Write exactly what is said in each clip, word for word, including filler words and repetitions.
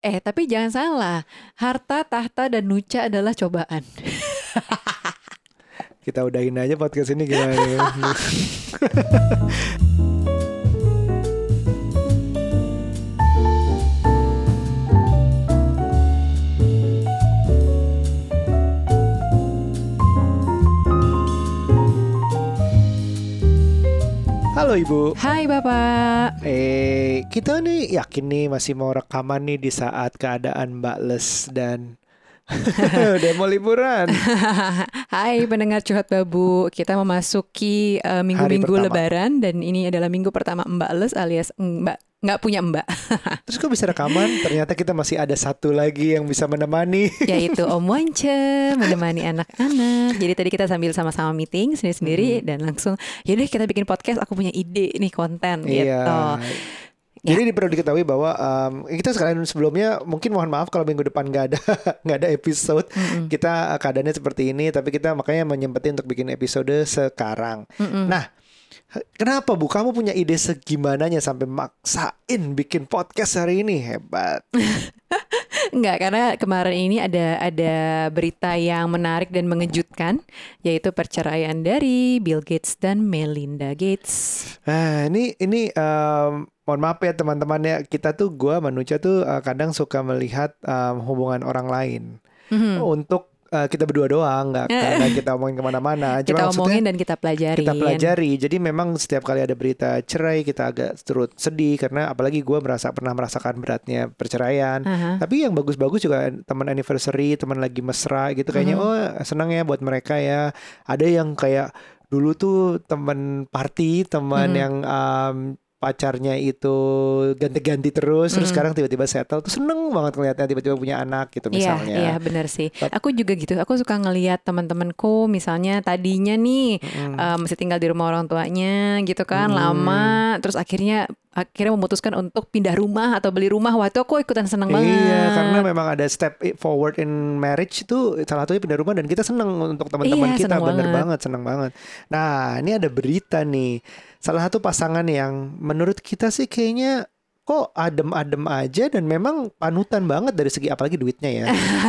Eh, tapi jangan salah. Harta, tahta, dan nuca adalah cobaan. Kita udahin aja podcast ini gimana ya. Halo Ibu. Hai Bapak. Eh, kita nih yakin nih masih mau rekaman nih di saat keadaan Mbak Les dan udah mau liburan. Hai pendengar Cuhat Babu, kita memasuki uh, minggu-minggu Lebaran dan ini adalah minggu pertama Mbak Les alias Mbak nggak punya mbak. Terus kok bisa rekaman? Ternyata kita masih ada satu lagi yang bisa menemani, yaitu Om Wance menemani anak-anak. Jadi tadi kita sambil sama-sama meeting sendiri-sendiri hmm. dan langsung yaudah kita bikin podcast, aku punya ide nih konten iya. gitu. Ya. Jadi perlu diketahui bahwa um, kita sekalian sebelumnya mungkin mohon maaf kalau minggu depan nggak ada nggak ada episode mm-hmm. kita keadaannya seperti ini, tapi kita makanya menyempetin untuk bikin episode sekarang. Mm-hmm. Nah, kenapa Bu? Kamu punya ide segimananya sampai maksain bikin podcast hari ini? Hebat. Enggak, karena kemarin ini ada ada berita yang menarik dan mengejutkan, yaitu perceraian dari Bill Gates dan Melinda Gates. Ah, ini ini um, mohon maaf ya teman-teman ya, kita tuh gua manusia tuh uh, kadang suka melihat um, hubungan orang lain mm-hmm. untuk Uh, kita berdua doang, nggak karena kita omongin kemana-mana. Cuma kita omongin dan kita pelajari. Kita pelajari. Jadi memang setiap kali ada berita cerai kita agak turut sedih karena apalagi gue merasa pernah merasakan beratnya perceraian. Uh-huh. Tapi yang bagus-bagus juga teman anniversary, teman lagi mesra gitu kayaknya. Uh-huh. Oh senang ya buat mereka ya. Ada yang kayak dulu tuh teman party, teman uh-huh. yang um, pacarnya itu ganti-ganti terus, mm. terus sekarang tiba-tiba settle, terus seneng banget ngeliatnya tiba-tiba punya anak gitu misalnya. Iya, yeah, yeah, benar sih. Aku juga gitu. Aku suka ngelihat teman-temanku, misalnya tadinya nih mm. uh, masih tinggal di rumah orang tuanya, gitu kan, mm. lama, terus akhirnya akhirnya memutuskan untuk pindah rumah atau beli rumah. Waktu aku ikutan seneng banget. Iya, karena memang ada step forward in marriage itu salah satunya pindah rumah dan kita seneng untuk teman-teman iya, kita bener banget. banget, seneng banget. Nah, ini ada berita nih. Salah satu pasangan yang menurut kita sih kayaknya kok adem-adem aja dan memang panutan banget dari segi apalagi duitnya ya.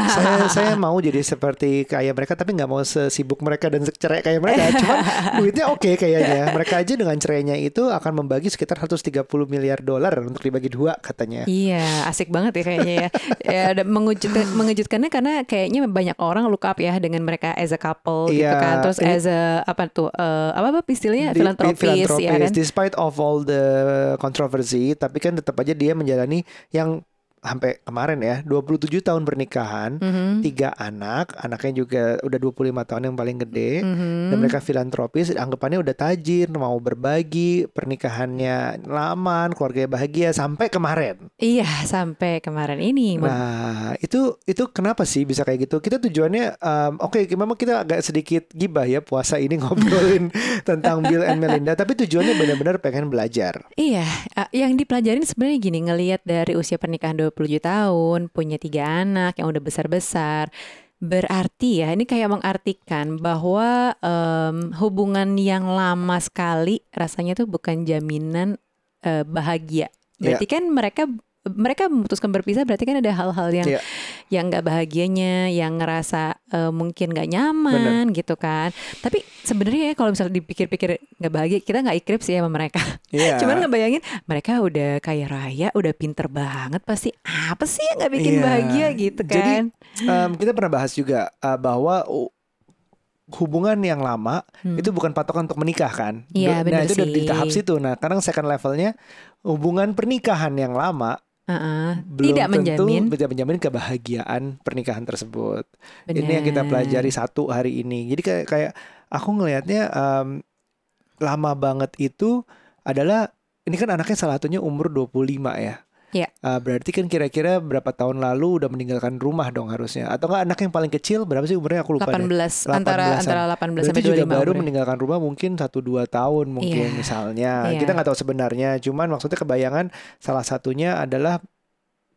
Saya saya mau jadi seperti kayak mereka tapi nggak mau sesibuk mereka dan cerai kayak mereka. Cuman duitnya oke okay kayaknya. Mereka aja dengan cerainya itu akan membagi sekitar seratus tiga puluh miliar dolar untuk dibagi dua katanya. Iya, asik banget ya kayaknya ya. Ya mengejutkan, mengejutkannya karena kayaknya banyak orang look up ya dengan mereka as a couple iya, gitu kan. Terus ini, as a apa tuh uh, apa apa istilahnya filantropis ya kan. Despite of all the controversy, tapi kan tetap aja dia menjalani yang sampai kemarin ya dua puluh tujuh tahun pernikahan, mm-hmm. tiga anak, anaknya juga udah dua puluh lima tahun yang paling gede, mm-hmm. dan mereka filantropis, anggapannya udah tajir, mau berbagi, pernikahannya laman, keluarganya bahagia sampai kemarin. Iya, sampai kemarin ini. Nah, itu itu kenapa sih bisa kayak gitu? Kita tujuannya um, oke, okay, memang kita agak sedikit gibah ya puasa ini ngobrolin tentang Bill and Melinda, tapi tujuannya benar-benar pengen belajar. Iya, yang dipelajarin sebenarnya gini, ngelihat dari usia pernikahan dua puluh tujuh tahun, punya tiga anak yang udah besar-besar. Berarti ya, ini kayak mengartikan bahwa um, hubungan yang lama sekali rasanya tuh bukan jaminan uh, bahagia. Berarti yeah. kan mereka mereka memutuskan berpisah, berarti kan ada hal-hal yang yeah. yang nggak bahagianya, yang ngerasa uh, mungkin nggak nyaman. Bener. Gitu kan. Tapi sebenarnya ya kalau misalnya dipikir-pikir nggak bahagia, kita nggak ikrip sih sama mereka. Yeah. Cuman ngebayangin mereka udah kaya raya, udah pinter banget, pasti apa sih yang nggak bikin yeah. bahagia gitu kan? Jadi um, kita pernah bahas juga uh, bahwa hubungan yang lama hmm. itu bukan patokan untuk menikah kan? Yeah, nah itu sih. Udah di tahap situ. Nah sekarang second levelnya hubungan pernikahan yang lama. Uh-uh. Belum tidak menjamin. tentu tidak menjamin kebahagiaan pernikahan tersebut. Bener. Ini yang kita pelajari satu hari ini. Jadi kayak, kayak aku ngelihatnya um, lama banget itu adalah ini kan anaknya salah satunya umur dua puluh lima ya. Yeah. Uh, berarti kan kira-kira berapa tahun lalu udah meninggalkan rumah dong harusnya. Atau enggak anak yang paling kecil berapa sih umurnya aku lupa delapan belas, deh. delapan belas antara delapan belas sampai dua puluh lima. Juga baru umurnya. Meninggalkan rumah mungkin satu dua tahun mungkin yeah. misalnya. Yeah. Kita enggak tahu sebenarnya, cuman maksudnya kebayangan salah satunya adalah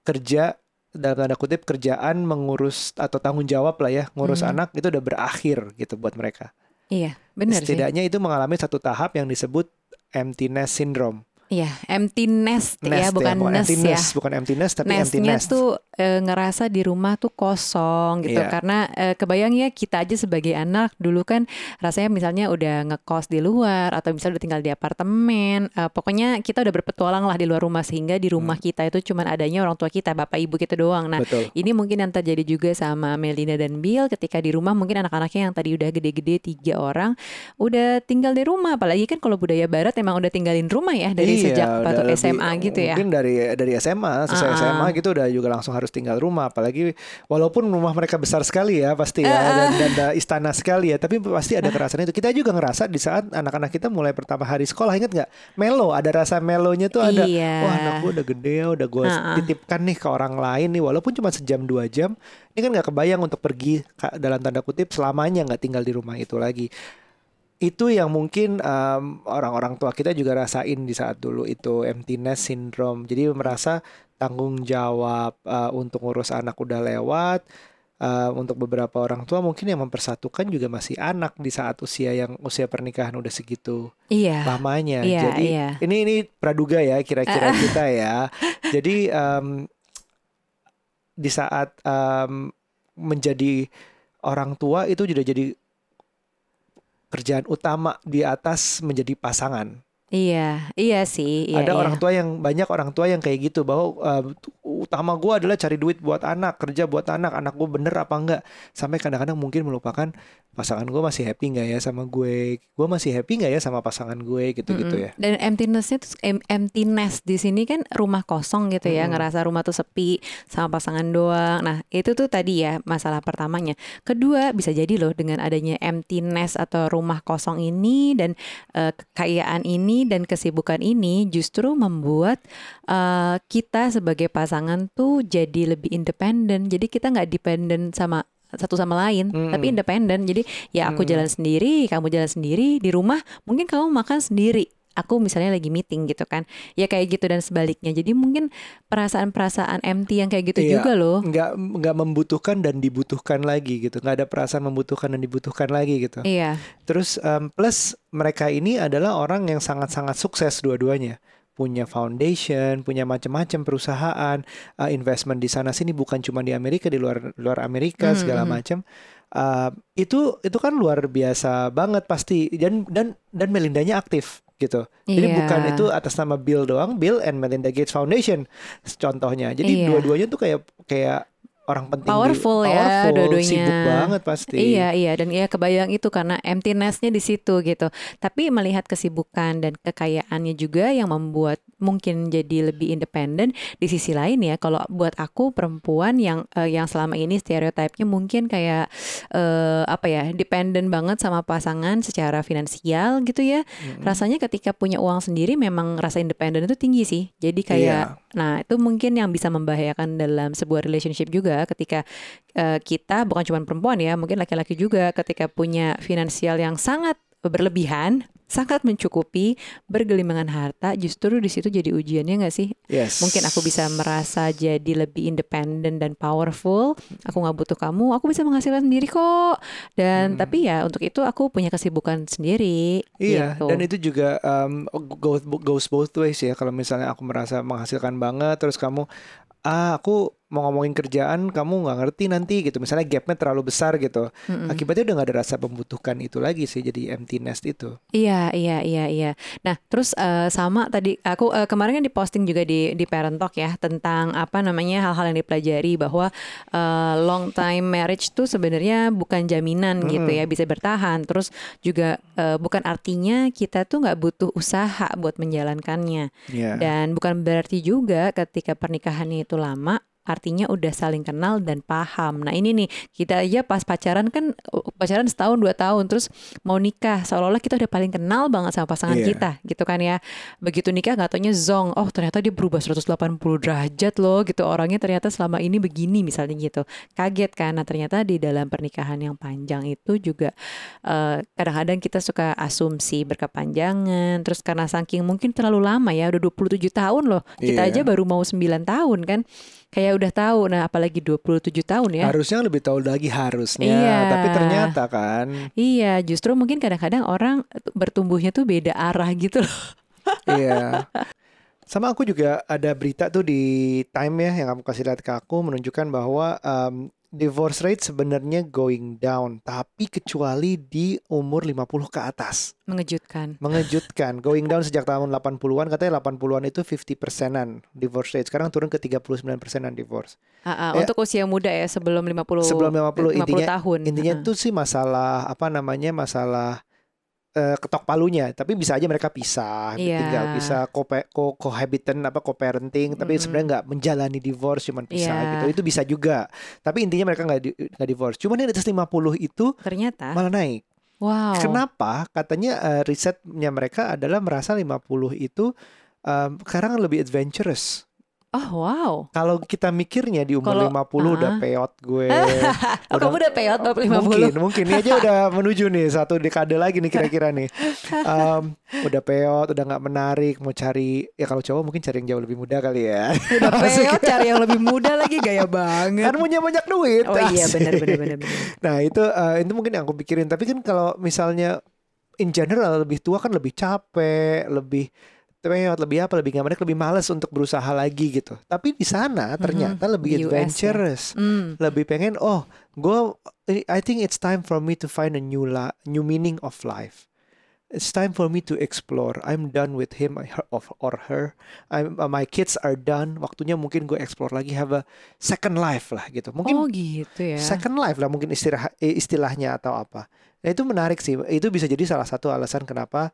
kerja dalam tanda kutip kerjaan mengurus atau tanggung jawab lah ya, ngurus hmm. anak itu udah berakhir gitu buat mereka. Iya, yeah, benar sih. Setidaknya itu mengalami satu tahap yang disebut empty nest syndrome. Iya, empty nest, nest ya, bukan ya, nest empty ya. Nest, bukan empty nest tapi nest-nya empty nest. Nestnya tuh e, ngerasa di rumah tuh kosong gitu, yeah. Karena e, kebayang ya kita aja sebagai anak dulu kan rasanya misalnya udah ngekos di luar atau misalnya udah tinggal di apartemen, e, pokoknya kita udah berpetualang lah di luar rumah sehingga di rumah hmm. kita itu cuman adanya orang tua kita, bapak ibu kita doang. Nah, betul. Ini mungkin yang terjadi juga sama Melinda dan Bill ketika di rumah mungkin anak-anaknya yang tadi udah gede-gede tiga orang udah tinggal di rumah, apalagi kan kalau budaya barat emang udah tinggalin rumah ya dari iya. sejak waktu ya, S M A lebih, gitu ya. Mungkin dari dari S M A, selesai uh-huh. S M A gitu udah juga langsung harus tinggal rumah, apalagi walaupun rumah mereka besar sekali ya pasti ya, uh-huh. dan, dan ada istana sekali ya, tapi pasti ada kerasaan itu. Kita juga ngerasa di saat anak-anak kita mulai pertama hari sekolah, ingat nggak? Melo, ada rasa melonya tuh ada. Iya. Wah, anak gue udah gede, udah gue uh-huh. titipkan nih ke orang lain nih, walaupun cuma sejam dua jam, ini kan nggak kebayang untuk pergi dalam tanda kutip selamanya nggak tinggal di rumah itu lagi. Itu yang mungkin um, orang-orang tua kita juga rasain di saat dulu itu empty nest syndrome. Jadi merasa tanggung jawab uh, untuk ngurus anak udah lewat. Uh, untuk beberapa orang tua mungkin yang mempersatukan juga masih anak di saat usia yang usia pernikahan udah segitu iya, lamanya. Iya, Jadi iya. ini ini praduga ya kira-kira kita ya. Jadi um, di saat um, menjadi orang tua itu sudah jadi kerjaan utama di atas menjadi pasangan. Iya, iya sih. Iya, ada iya. orang tua yang banyak orang tua yang kayak gitu bahwa uh, utama gue adalah cari duit buat anak, kerja buat anak, anak gue bener apa enggak, sampai kadang-kadang mungkin melupakan pasangan gue masih happy nggak ya sama gue, gue masih happy nggak ya sama pasangan gue gitu-gitu mm-hmm. ya. Dan emptinessnya tuh empty nest di sini kan rumah kosong gitu ya, mm-hmm. ngerasa rumah tuh sepi sama pasangan doang. Nah itu tuh tadi ya masalah pertamanya. Kedua bisa jadi loh dengan adanya empty nest atau rumah kosong ini dan uh, kekayaan ini dan kesibukan ini justru membuat uh, kita sebagai pasangan tuh jadi lebih independen. Jadi kita nggak dependen sama satu sama lain, mm-hmm. tapi independen. Jadi ya aku mm-hmm. jalan sendiri, kamu jalan sendiri. Di rumah mungkin kamu makan sendiri, aku misalnya lagi meeting gitu kan. Ya kayak gitu dan sebaliknya. Jadi mungkin perasaan-perasaan empty yang kayak gitu iya, juga loh. Nggak, nggak membutuhkan dan dibutuhkan lagi gitu. Nggak ada perasaan membutuhkan dan dibutuhkan lagi gitu. Iya. Terus um, plus mereka ini adalah orang yang sangat-sangat sukses dua-duanya. Punya foundation, punya macam-macam perusahaan, uh, investment di sana sini bukan cuma di Amerika, di luar luar Amerika mm-hmm. segala macam. Uh, itu itu kan luar biasa banget pasti dan dan dan Melindanya aktif gitu. Jadi yeah. bukan itu atas nama Bill doang, Bill and Melinda Gates Foundation contohnya. Jadi yeah. dua-duanya tuh kayak kayak orang penting, powerful, di, powerful ya dua-duanya, sibuk banget pasti. Iya iya dan ya kebayang itu karena empty nestnya di situ gitu. Tapi melihat kesibukan dan kekayaannya juga yang membuat mungkin jadi lebih independen. Di sisi lain ya kalau buat aku perempuan yang uh, yang selama ini stereotipnya mungkin kayak uh, apa ya dependen banget sama pasangan secara finansial gitu ya. Mm-hmm. Rasanya ketika punya uang sendiri memang rasa independen itu tinggi sih. Jadi kayak yeah. nah itu mungkin yang bisa membahayakan dalam sebuah relationship juga. Ketika uh, kita bukan cuma perempuan ya, mungkin laki-laki juga ketika punya finansial yang sangat berlebihan, sangat mencukupi, bergelimangan harta, justru di situ jadi ujiannya nggak sih? Yes. Mungkin aku bisa merasa jadi lebih independen dan powerful. Aku nggak butuh kamu, aku bisa menghasilkan sendiri kok. Dan hmm. tapi ya untuk itu aku punya kesibukan sendiri. Iya. Gitu. Dan itu juga um, goes, goes both ways ya. Kalau misalnya aku merasa menghasilkan banget, terus kamu ah aku mau ngomongin kerjaan kamu nggak ngerti nanti gitu misalnya gapnya terlalu besar gitu mm-hmm. akibatnya udah nggak ada rasa membutuhkan itu lagi sih jadi empty nest itu iya iya iya iya nah terus uh, sama tadi aku uh, kemarin kan diposting juga di di Parentalk ya tentang apa namanya hal-hal yang dipelajari bahwa uh, long time marriage tuh sebenarnya bukan jaminan mm-hmm. gitu ya bisa bertahan terus juga uh, bukan artinya kita tuh nggak butuh usaha buat menjalankannya yeah. dan bukan berarti juga ketika pernikahannya itu lama artinya udah saling kenal dan paham. Nah ini nih kita aja pas pacaran kan pacaran setahun dua tahun terus mau nikah seolah-olah kita udah paling kenal banget sama pasangan yeah. kita gitu kan ya. Begitu nikah nggak taunya zong. Oh ternyata dia berubah seratus delapan puluh derajat loh gitu orangnya ternyata selama ini begini misalnya gitu. Kaget kan. Nah ternyata di dalam pernikahan yang panjang itu juga uh, kadang-kadang kita suka asumsi berkepanjangan. Terus karena saking mungkin terlalu lama ya udah dua puluh tujuh tahun loh. Kita yeah. aja baru mau sembilan tahun kan. Kayak udah tahu, nah apalagi dua puluh tujuh tahun ya. Harusnya lebih tahu lagi harusnya, iya. tapi ternyata kan. Iya, justru mungkin kadang-kadang orang bertumbuhnya tuh beda arah gitu loh. Iya. Sama aku juga ada berita tuh di Time ya yang kamu kasih lihat ke aku menunjukkan bahwa um, divorce rate sebenarnya going down, tapi kecuali di umur lima puluh ke atas. Mengejutkan. Mengejutkan. Going down sejak tahun delapan puluhan, katanya delapan puluhan itu lima puluh persenan divorce rate. Sekarang turun ke tiga puluh sembilan persenan divorce. Uh, uh, ya, untuk usia muda ya, sebelum lima puluh. Sebelum lima puluh, lima puluh intinya, tahun. Intinya uh. itu sih masalah apa namanya? Masalah ketok palunya, tapi bisa aja mereka pisah, yeah. tinggal bisa co-cohabitant apa co-parenting, tapi mm-hmm. sebenarnya nggak menjalani divorce, cuman pisah yeah. gitu, itu bisa juga. Tapi intinya mereka nggak nggak divorce. Cuman yang di atas lima puluh itu ternyata malah naik. Wow. Kenapa? Katanya uh, risetnya mereka adalah merasa lima puluh itu um, sekarang lebih adventurous. Oh wow. Kalau kita mikirnya di umur Kalo, lima puluh uh-huh. udah peyot gue. Oh, kamu udah peyot umur lima puluh? Mungkin, mungkin. Ini aja udah menuju nih satu dekade lagi nih kira-kira nih. Um, udah peyot, udah gak menarik. Mau cari, ya kalau cowok mungkin cari yang jauh lebih muda kali ya. Udah peyot cari yang lebih muda lagi, gaya banget. Kan punya banyak duit. Oh iya benar-benar. Nah itu, uh, itu mungkin yang aku pikirin. Tapi kan kalau misalnya in general lebih tua kan lebih capek, lebih... lebih apa, lebih nggak menarik, lebih malas untuk berusaha lagi gitu. Tapi di sana ternyata mm-hmm. lebih U S adventurous, ya? mm. lebih pengen. Oh, gue, I think it's time for me to find a new la- new meaning of life. It's time for me to explore. I'm done with him or her. I'm, uh, my kids are done. Waktunya mungkin gue explore lagi, have a second life lah gitu. Mungkin oh gitu ya. Second life lah mungkin istilah istilahnya atau apa. Nah, itu menarik sih. Itu bisa jadi salah satu alasan kenapa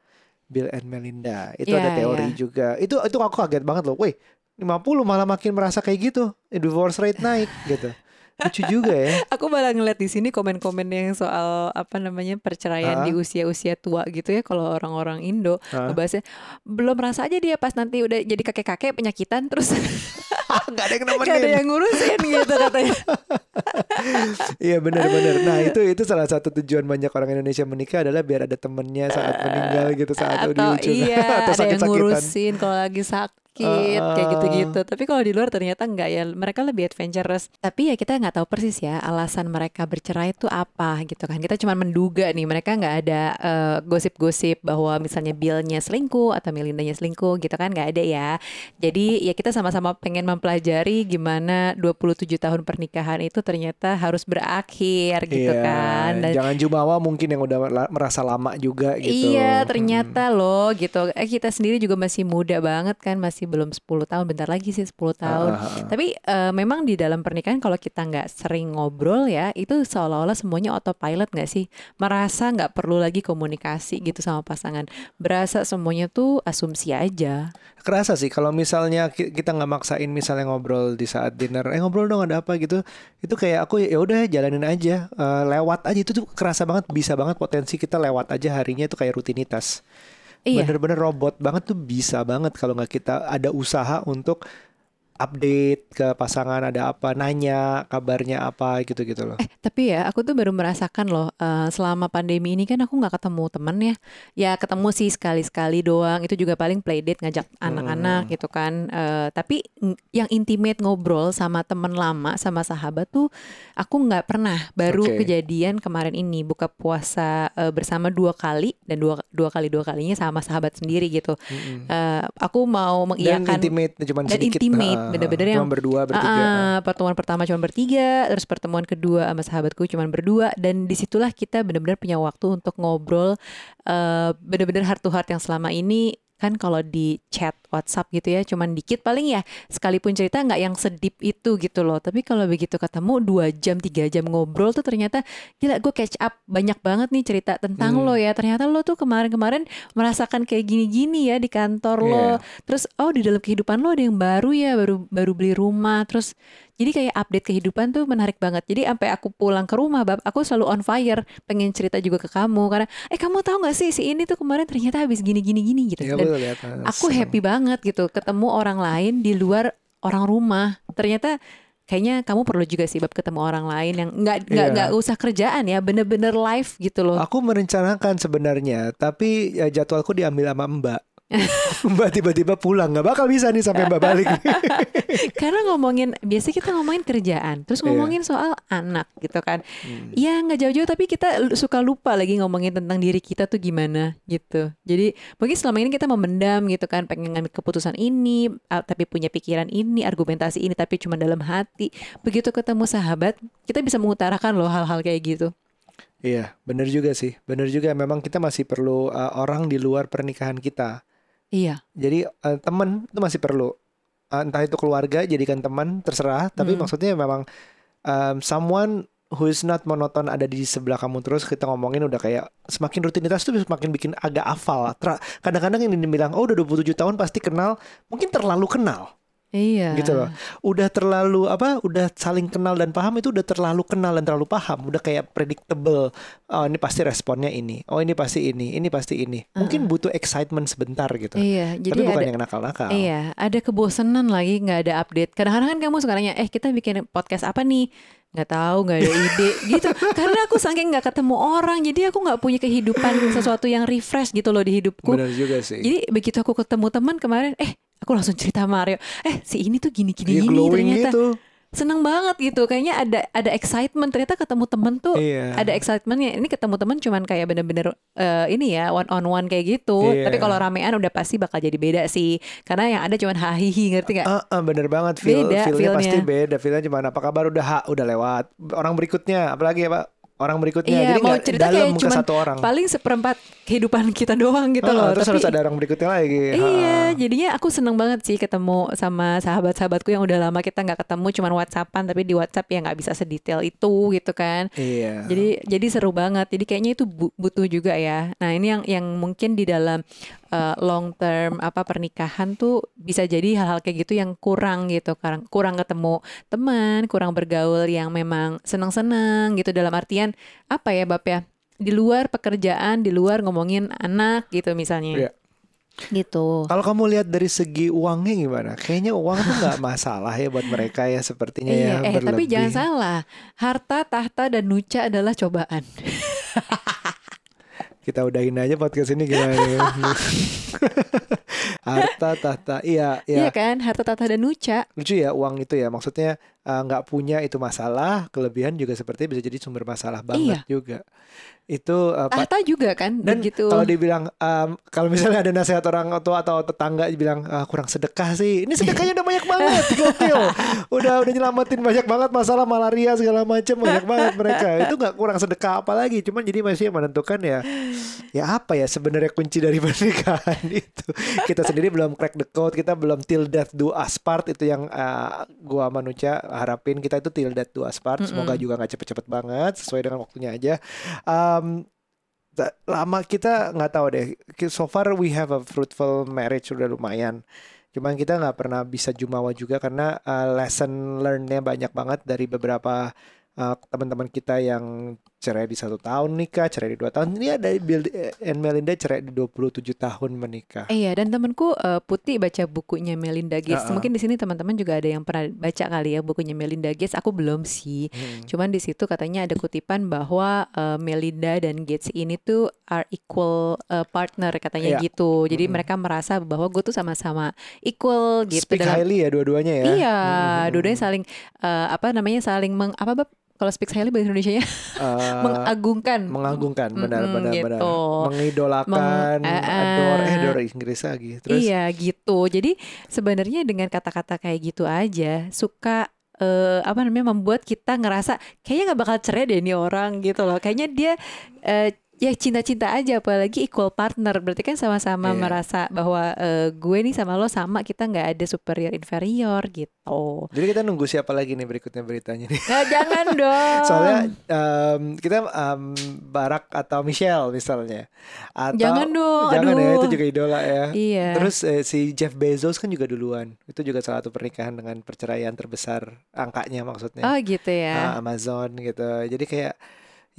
Bill and Melinda itu yeah, ada teori yeah. juga. Itu itu aku kaget banget loh. Wih, lima puluh malah makin merasa kayak gitu. Divorce rate naik gitu. Lucu juga ya. Aku malah ngeliat di sini komen-komen yang soal apa namanya perceraian uh-huh. di usia-usia tua gitu ya. Kalau orang-orang Indo uh-huh. ngebahasnya belum rasa aja dia pas nanti udah jadi kakek-kakek penyakitan terus nggak ada yang nemenin, nggak ada yang ngurusin gitu katanya. Iya benar-benar. Nah itu itu salah satu tujuan banyak orang Indonesia menikah adalah biar ada temennya saat meninggal gitu, saat atau udah lucu iya, atau sakit-sakitan. Ada yang ngurusin kalau lagi sakit uh, kayak gitu-gitu. Tapi kalau di luar ternyata nggak ya. Mereka lebih adventurous. Tapi ya kita nggak tahu persis ya alasan mereka bercerai itu apa gitu kan. Kita cuma menduga nih. Mereka nggak ada uh, gosip-gosip bahwa misalnya Bill-nya selingkuh atau Melindanya selingkuh gitu kan, nggak ada ya. Jadi ya kita sama-sama pengen mempelajari gimana dua puluh tujuh tahun pernikahan itu ternyata harus berakhir gitu iya, kan. Dan jangan jumawa mungkin yang udah merasa lama juga gitu. Iya ternyata hmm. loh gitu. Eh, kita sendiri juga masih muda banget kan, masih belum sepuluh tahun, bentar lagi sih sepuluh tahun. Uh-huh. Tapi uh, memang di dalam pernikahan kalau kita nggak sering ngobrol ya, itu seolah-olah semuanya autopilot nggak sih? Merasa nggak perlu lagi komunikasi gitu sama pasangan. Berasa semuanya tuh asumsi aja. Kerasa sih kalau misalnya kita nggak maksain misalnya ngobrol di saat dinner, eh ngobrol dong ada apa gitu. Itu kayak aku ya udah jalanin aja, uh, lewat aja. Itu tuh kerasa banget, bisa banget potensi kita lewat aja harinya itu kayak rutinitas. Iya. Bener-bener robot banget tuh bisa banget kalau nggak kita ada usaha untuk update ke pasangan, ada apa, nanya kabarnya apa gitu-gitu loh. Eh tapi ya aku tuh baru merasakan loh uh, selama pandemi ini kan aku nggak ketemu temen ya. Ya ketemu sih sekali-sekali doang. Itu juga paling playdate ngajak anak-anak hmm. gitu kan. Uh, tapi yang intimate ngobrol sama temen lama, sama sahabat tuh aku nggak pernah. Baru okay. kejadian kemarin ini buka puasa uh, bersama dua kali dan dua dua kali dua kalinya sama sahabat sendiri gitu. Hmm. Uh, aku mau mengiyakan dan intimate cuma sedikit. Intimate, bener-bener yang berdua, bertiga. Uh, pertemuan pertama cuma bertiga, terus pertemuan kedua sama sahabatku cuma berdua, dan disitulah kita bener-bener punya waktu untuk ngobrol uh, bener-bener heart to heart yang selama ini kan kalau di chat WhatsApp gitu ya cuman dikit paling ya sekalipun cerita nggak yang sedip itu gitu loh. Tapi kalau begitu ketemu dua jam tiga jam ngobrol tuh ternyata gila, gue catch up banyak banget nih cerita tentang hmm. lo ya. Ternyata lo tuh kemarin-kemarin merasakan kayak gini-gini ya di kantor yeah. lo. Terus oh di dalam kehidupan lo ada yang baru ya, baru baru beli rumah terus. Jadi kayak update kehidupan tuh menarik banget. Jadi sampai aku pulang ke rumah, bab, aku selalu on fire, pengen cerita juga ke kamu karena, eh kamu tahu nggak sih si ini tuh kemarin ternyata habis gini-gini-gini gitu. Ya, dan lihat, aku senang. Happy banget gitu, ketemu orang lain di luar orang rumah. Ternyata kayaknya kamu perlu juga sih bab ketemu orang lain yang nggak nggak yeah. nggak usah kerjaan ya, bener-bener live gitu loh. Aku merencanakan sebenarnya, tapi jadwalku diambil sama Mbak. Mbak tiba-tiba pulang, nggak bakal bisa nih sampai Mbak balik. Karena ngomongin, biasanya kita ngomongin kerjaan, terus ngomongin yeah. soal anak gitu kan. Hmm. Ya nggak jauh-jauh, tapi kita suka lupa lagi ngomongin tentang diri kita tuh gimana gitu. Jadi mungkin selama ini kita memendam gitu kan, pengen ngambil keputusan ini, tapi punya pikiran ini, argumentasi ini, tapi cuma dalam hati. Begitu ketemu sahabat, kita bisa mengutarakan loh hal-hal kayak gitu. Iya, benar juga sih. Benar juga, memang kita masih perlu uh, orang di luar pernikahan kita. Iya. Jadi uh, teman itu masih perlu. Uh, entah itu keluarga, jadikan teman, terserah. Tapi hmm. maksudnya memang um, someone who is not monoton ada di sebelah kamu terus. Kita ngomongin udah kayak semakin rutinitas tuh semakin bikin agak hafal. Kadang-kadang yang dibilang, oh udah dua puluh tujuh tahun pasti kenal. Mungkin terlalu kenal. Iya. Gitu loh. Udah terlalu apa? Udah saling kenal dan paham itu udah terlalu kenal dan terlalu paham. Udah kayak predictable. Oh, ini pasti responnya ini. Oh, ini pasti ini. Ini pasti ini. Uh-huh. Mungkin butuh excitement sebentar gitu. Iya. Jadi tapi bukan ada, yang nakal-nakal. Iya. Ada kebosanan lagi, nggak ada update. Kadang-kadang kan kamu suka nanya, eh kita bikin podcast apa nih? Nggak tahu, nggak ada ide gitu. Karena aku saking nggak ketemu orang, jadi aku nggak punya kehidupan sesuatu yang refresh gitu loh di hidupku. Benar juga sih. Jadi begitu aku ketemu teman kemarin, eh aku langsung cerita Mario, eh si ini tuh gini-gini gini ternyata gitu. Seneng banget gitu, kayaknya ada ada excitement ternyata ketemu temen tuh yeah. ada excitementnya. Ini ketemu temen cuman kayak bener-bener uh, ini ya one on one kayak gitu yeah. Tapi kalau ramean udah pasti bakal jadi beda sih, karena yang ada cuman hahihi, ngerti nggak? Uh, uh, bener banget, feel beda, feelnya pasti beda, feelnya cuman apa kabar udah ha, udah lewat orang berikutnya, apalagi ya Pak. Orang berikutnya, iya, jadi nggak dalam ke satu orang. Paling seperempat kehidupan kita doang gitu oh, loh. Terus tapi, harus ada orang berikutnya lagi. Iya, ha. Jadinya aku seneng banget sih ketemu sama sahabat-sahabatku yang udah lama kita nggak ketemu, cuman WhatsAppan, tapi di WhatsApp ya nggak bisa sedetail itu gitu kan. Iya. Jadi jadi seru banget. Jadi kayaknya itu butuh juga ya. Nah ini yang yang mungkin di dalam uh, long term apa pernikahan tuh bisa jadi hal-hal kayak gitu yang kurang gitu, kurang, kurang ketemu teman, kurang bergaul yang memang senang-senang gitu dalam artian. Apa ya Bap ya, di luar pekerjaan, di luar ngomongin anak gitu misalnya ya. Gitu. Kalau kamu lihat dari segi uangnya gimana? Kayaknya uang tuh gak masalah ya buat mereka ya sepertinya ya eh, berlebih. Tapi jangan salah, harta, tahta, dan nuca adalah cobaan. Kita udahin aja podcast ini gimana ya? Harta, tahta, iya, iya. Iya kan, harta, tahta, dan nuca. Lucu ya uang itu ya, maksudnya nggak uh, punya itu masalah, kelebihan juga sepertinya bisa jadi sumber masalah banget iya. juga. Itu uh, tahta juga kan, dan begitu. Kalau dibilang, um, kalau misalnya ada nasihat orang tua atau tetangga bilang ah, kurang sedekah sih, ini sedekahnya udah banyak banget, gokil. Udah udah nyelamatin banyak banget masalah malaria segala macam, banyak banget mereka. Itu nggak kurang sedekah apalagi, cuman jadi masih menentukan ya. Ya apa ya sebenarnya kunci dari pernikahan itu? Kita sendiri belum crack the code, kita belum till death do us part, itu yang uh, gua manusia harapin kita itu till death do us part. Mm-mm. Semoga juga nggak cepet-cepet banget, sesuai dengan waktunya aja. Um, lama kita nggak tahu deh. So far we have a fruitful marriage, udah lumayan. Cuman kita nggak pernah bisa jumawa juga karena uh, lesson learn-nya banyak banget dari beberapa Uh, teman-teman kita yang cerai di satu tahun nikah, cerai di dua tahun. Ini ada Bill and Melinda cerai di dua puluh tujuh tahun menikah. Iya, dan temanku uh, Putih baca bukunya Melinda Gates. Uh-uh. Mungkin di sini teman-teman juga ada yang pernah baca kali ya bukunya Melinda Gates. Aku belum sih. Hmm. Cuman di situ katanya ada kutipan bahwa uh, Melinda dan Gates ini tuh are equal uh, partner katanya yeah. gitu. Jadi hmm. mereka merasa bahwa gue tuh sama-sama equal gitu. Speak dalam, highly ya dua-duanya ya. Iya, hmm. dua-duanya saling uh, apa namanya saling meng, apa bab kalau speak highly bahasa Indonesianya uh, mengagungkan, mengagungkan, benar-benar, mm-hmm, gitu. Mengidolakan, Meng, uh, adore, eh, adore Inggris lagi. Terus, iya gitu. Jadi sebenarnya dengan kata-kata kayak gitu aja suka uh, apa namanya membuat kita ngerasa kayaknya nggak bakal cerai deh ini orang gitu loh. Kayaknya dia uh, ya cinta-cinta aja, apalagi equal partner. Berarti kan sama-sama yeah. merasa bahwa uh, gue nih sama lo sama, kita gak ada superior inferior gitu. Jadi kita nunggu siapa lagi nih berikutnya beritanya nih? Nah, jangan dong. Soalnya um, kita um, Barack atau Michelle misalnya atau, jangan dong. Jangan aduh. Ya itu juga idola ya yeah. Terus eh, si Jeff Bezos kan juga duluan. Itu juga salah satu pernikahan dengan perceraian terbesar angkanya maksudnya. Oh gitu ya ah, Amazon gitu. Jadi kayak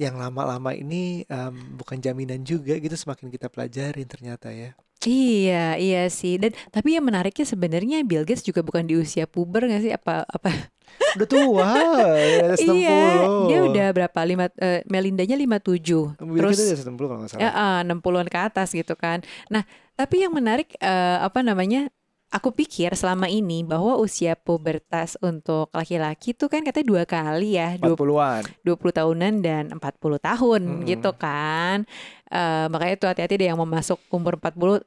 yang lama-lama ini um, bukan jaminan juga gitu, semakin kita pelajarin ternyata ya. Iya, iya sih. Dan tapi yang menariknya sebenarnya Bill Gates juga bukan di usia puber nggak sih? Apa apa? Udah tua, ya, enam puluh. Iya, dia udah berapa? lima uh, Melindanya lima puluh tujuh. Terus dia udah enam puluh kalau nggak salah. Ya, uh, enam puluhan ke atas gitu kan. Nah, tapi yang menarik uh, apa namanya? Aku pikir selama ini bahwa usia pubertas untuk laki-laki itu kan katanya dua kali ya, empat puluhan. dua puluh tahunan dan empat puluh tahun hmm. gitu kan. Uh, makanya itu hati-hati deh yang mau masuk umur empat puluh,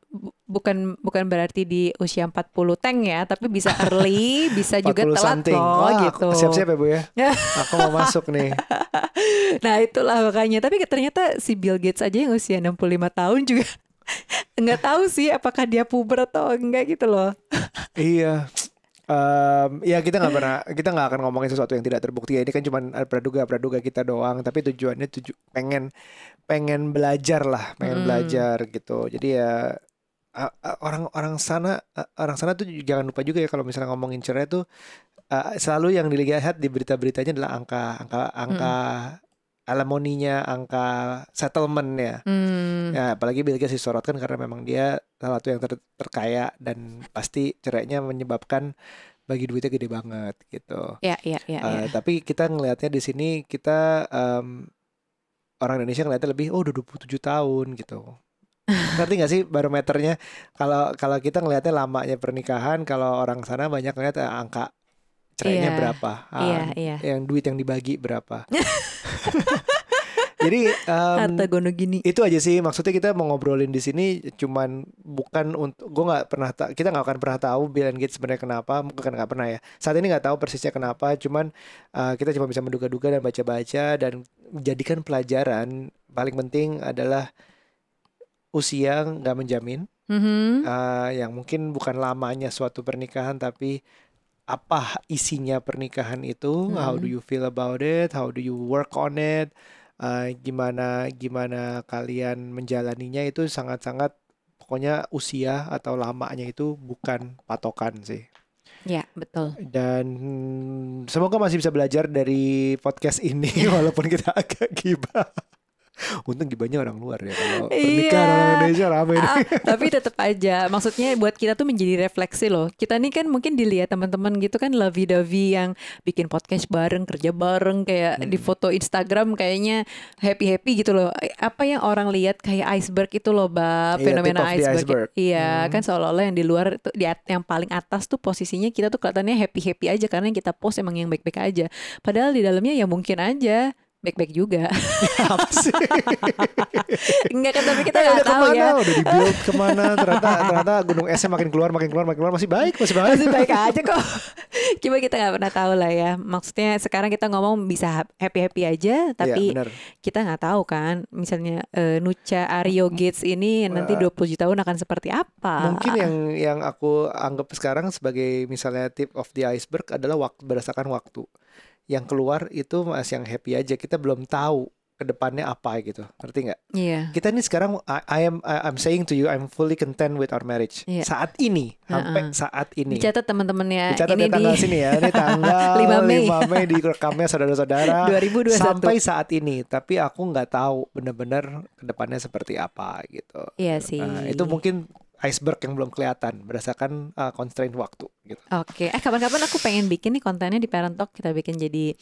bukan bukan berarti di usia empat puluh tank ya, tapi bisa early, bisa juga telat something. Loh. Wah, gitu. Siap-siap ya Bu ya, aku mau masuk nih. Nah itulah makanya, tapi ternyata si Bill Gates aja yang usia enam puluh lima tahun juga. Nggak tahu sih apakah dia puber atau enggak gitu loh. Iya. Um, ya kita nggak pernah, kita nggak akan ngomongin sesuatu yang tidak terbukti ya. Ini kan cuma praduga-praduga kita doang. Tapi tujuannya tuju pengen pengen belajar lah, pengen hmm. belajar gitu. Jadi ya orang-orang sana orang sana tuh jangan lupa juga ya kalau misalnya ngomongin cerai tuh uh, selalu yang dilihat di berita-beritanya adalah angka angka angka. Hmm. Alimoninya, angka settlementnya, hmm. ya apalagi Bill Gates disorotkan karena memang dia salah satu yang ter- terkaya dan pasti cerainya menyebabkan bagi duitnya gede banget gitu. Ya, ya, ya, uh, ya. Tapi kita ngelihatnya di sini kita um, orang Indonesia ngelihatnya lebih oh udah dua puluh tujuh tahun gitu. Ngerti gak sih barometernya? Kalau kalau kita ngelihatnya lamanya pernikahan, kalau orang sana banyak ngelihat angka. Cerainya yeah. berapa, um, yeah, yeah. yang duit yang dibagi berapa. Jadi um, gini. Itu aja sih maksudnya kita mau ngobrolin di sini, cuman bukan untuk gue nggak pernah ta- kita nggak akan pernah tahu Bill and Gates sebenarnya kenapa, mungkin nggak pernah ya. Saat ini nggak tahu persisnya kenapa, cuman uh, kita cuma bisa menduga-duga dan baca-baca dan jadikan pelajaran. Paling penting adalah usia nggak menjamin, mm-hmm. uh, yang mungkin bukan lamanya suatu pernikahan tapi apa isinya pernikahan itu, hmm. how do you feel about it, how do you work on it, uh, gimana gimana kalian menjalaninya itu sangat-sangat pokoknya usia atau lamanya itu bukan patokan sih. Ya betul. Dan semoga masih bisa belajar dari podcast ini walaupun kita agak gibah. Untung gibahnya orang luar ya. Kalau pernikah iya. orang Indonesia ramai ah, tapi tetap aja, maksudnya buat kita tuh menjadi refleksi loh. Kita nih kan mungkin dilihat teman-teman gitu kan lovey-dovey yang bikin podcast bareng, kerja bareng, kayak hmm. di foto Instagram kayaknya happy-happy gitu loh. Apa yang orang lihat kayak iceberg itu loh Bab, iya, fenomena iceberg. iceberg Iya hmm. kan seolah-olah yang di luar tuh, di at- yang paling atas tuh posisinya kita tuh kelihatannya happy-happy aja karena yang kita post emang yang baik-baik aja. Padahal di dalamnya ya mungkin aja baik-baik juga. Apa sih? Enggak kan, tapi kita nggak eh, tahu kemana, ya. Udah dibuild kemana? Ternyata ternyata gunung esnya makin keluar, makin keluar, makin keluar masih baik, masih baik. Masih baik aja kok. Cuma kita nggak pernah tahu lah ya. Maksudnya sekarang kita ngomong bisa happy-happy aja, tapi ya, kita nggak tahu kan. Misalnya uh, Nucha Aryo Gates ini nanti dua puluh tahun akan seperti apa? Mungkin yang yang aku anggap sekarang sebagai misalnya tip of the iceberg adalah waktu, berdasarkan waktu. Yang keluar itu masih yang happy aja, kita belum tahu kedepannya apa gitu, ngerti nggak? Yeah. Kita nih sekarang I, I am I, I'm saying to you I'm fully content with our marriage yeah. saat ini, uh-uh. sampai saat ini. Dicatat teman-temannya. Dicatat ini di tanggal sini ya, ini tanggal lima Mei direkamnya saudara-saudara. dua ribu dua puluh satu Sampai saat ini, tapi aku nggak tahu benar-benar kedepannya seperti apa gitu. Iya yeah, sih. Nah, itu mungkin iceberg yang belum kelihatan berdasarkan uh, constraint waktu gitu. Oke, okay. eh kapan-kapan aku pengen bikin nih kontennya di Parentalk, kita bikin jadi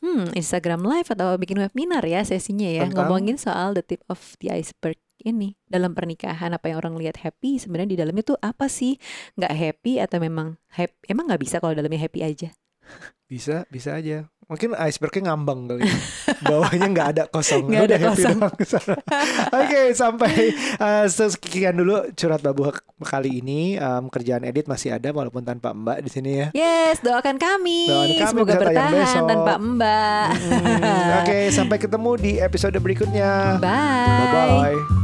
hmm, Instagram live atau bikin webinar ya sesinya ya. Tentang ngomongin soal the tip of the iceberg ini dalam pernikahan, apa yang orang lihat happy sebenarnya di dalamnya tuh apa sih? Enggak happy atau memang happy, emang enggak bisa kalau dalamnya happy aja. Bisa, bisa aja. Mungkin icebergnya ngambang kali. Bawahnya nggak ada kosong. Nggak ada kosong. Oke, sampai uh, sekian dulu curhat babu kali ini. Um, kerjaan edit masih ada walaupun tanpa Mbak di sini ya. Yes, doakan kami. Doakan kami semoga bertahan tanpa Mbak. Hmm, Oke, okay, sampai ketemu di episode berikutnya. Bye. Bye-bye.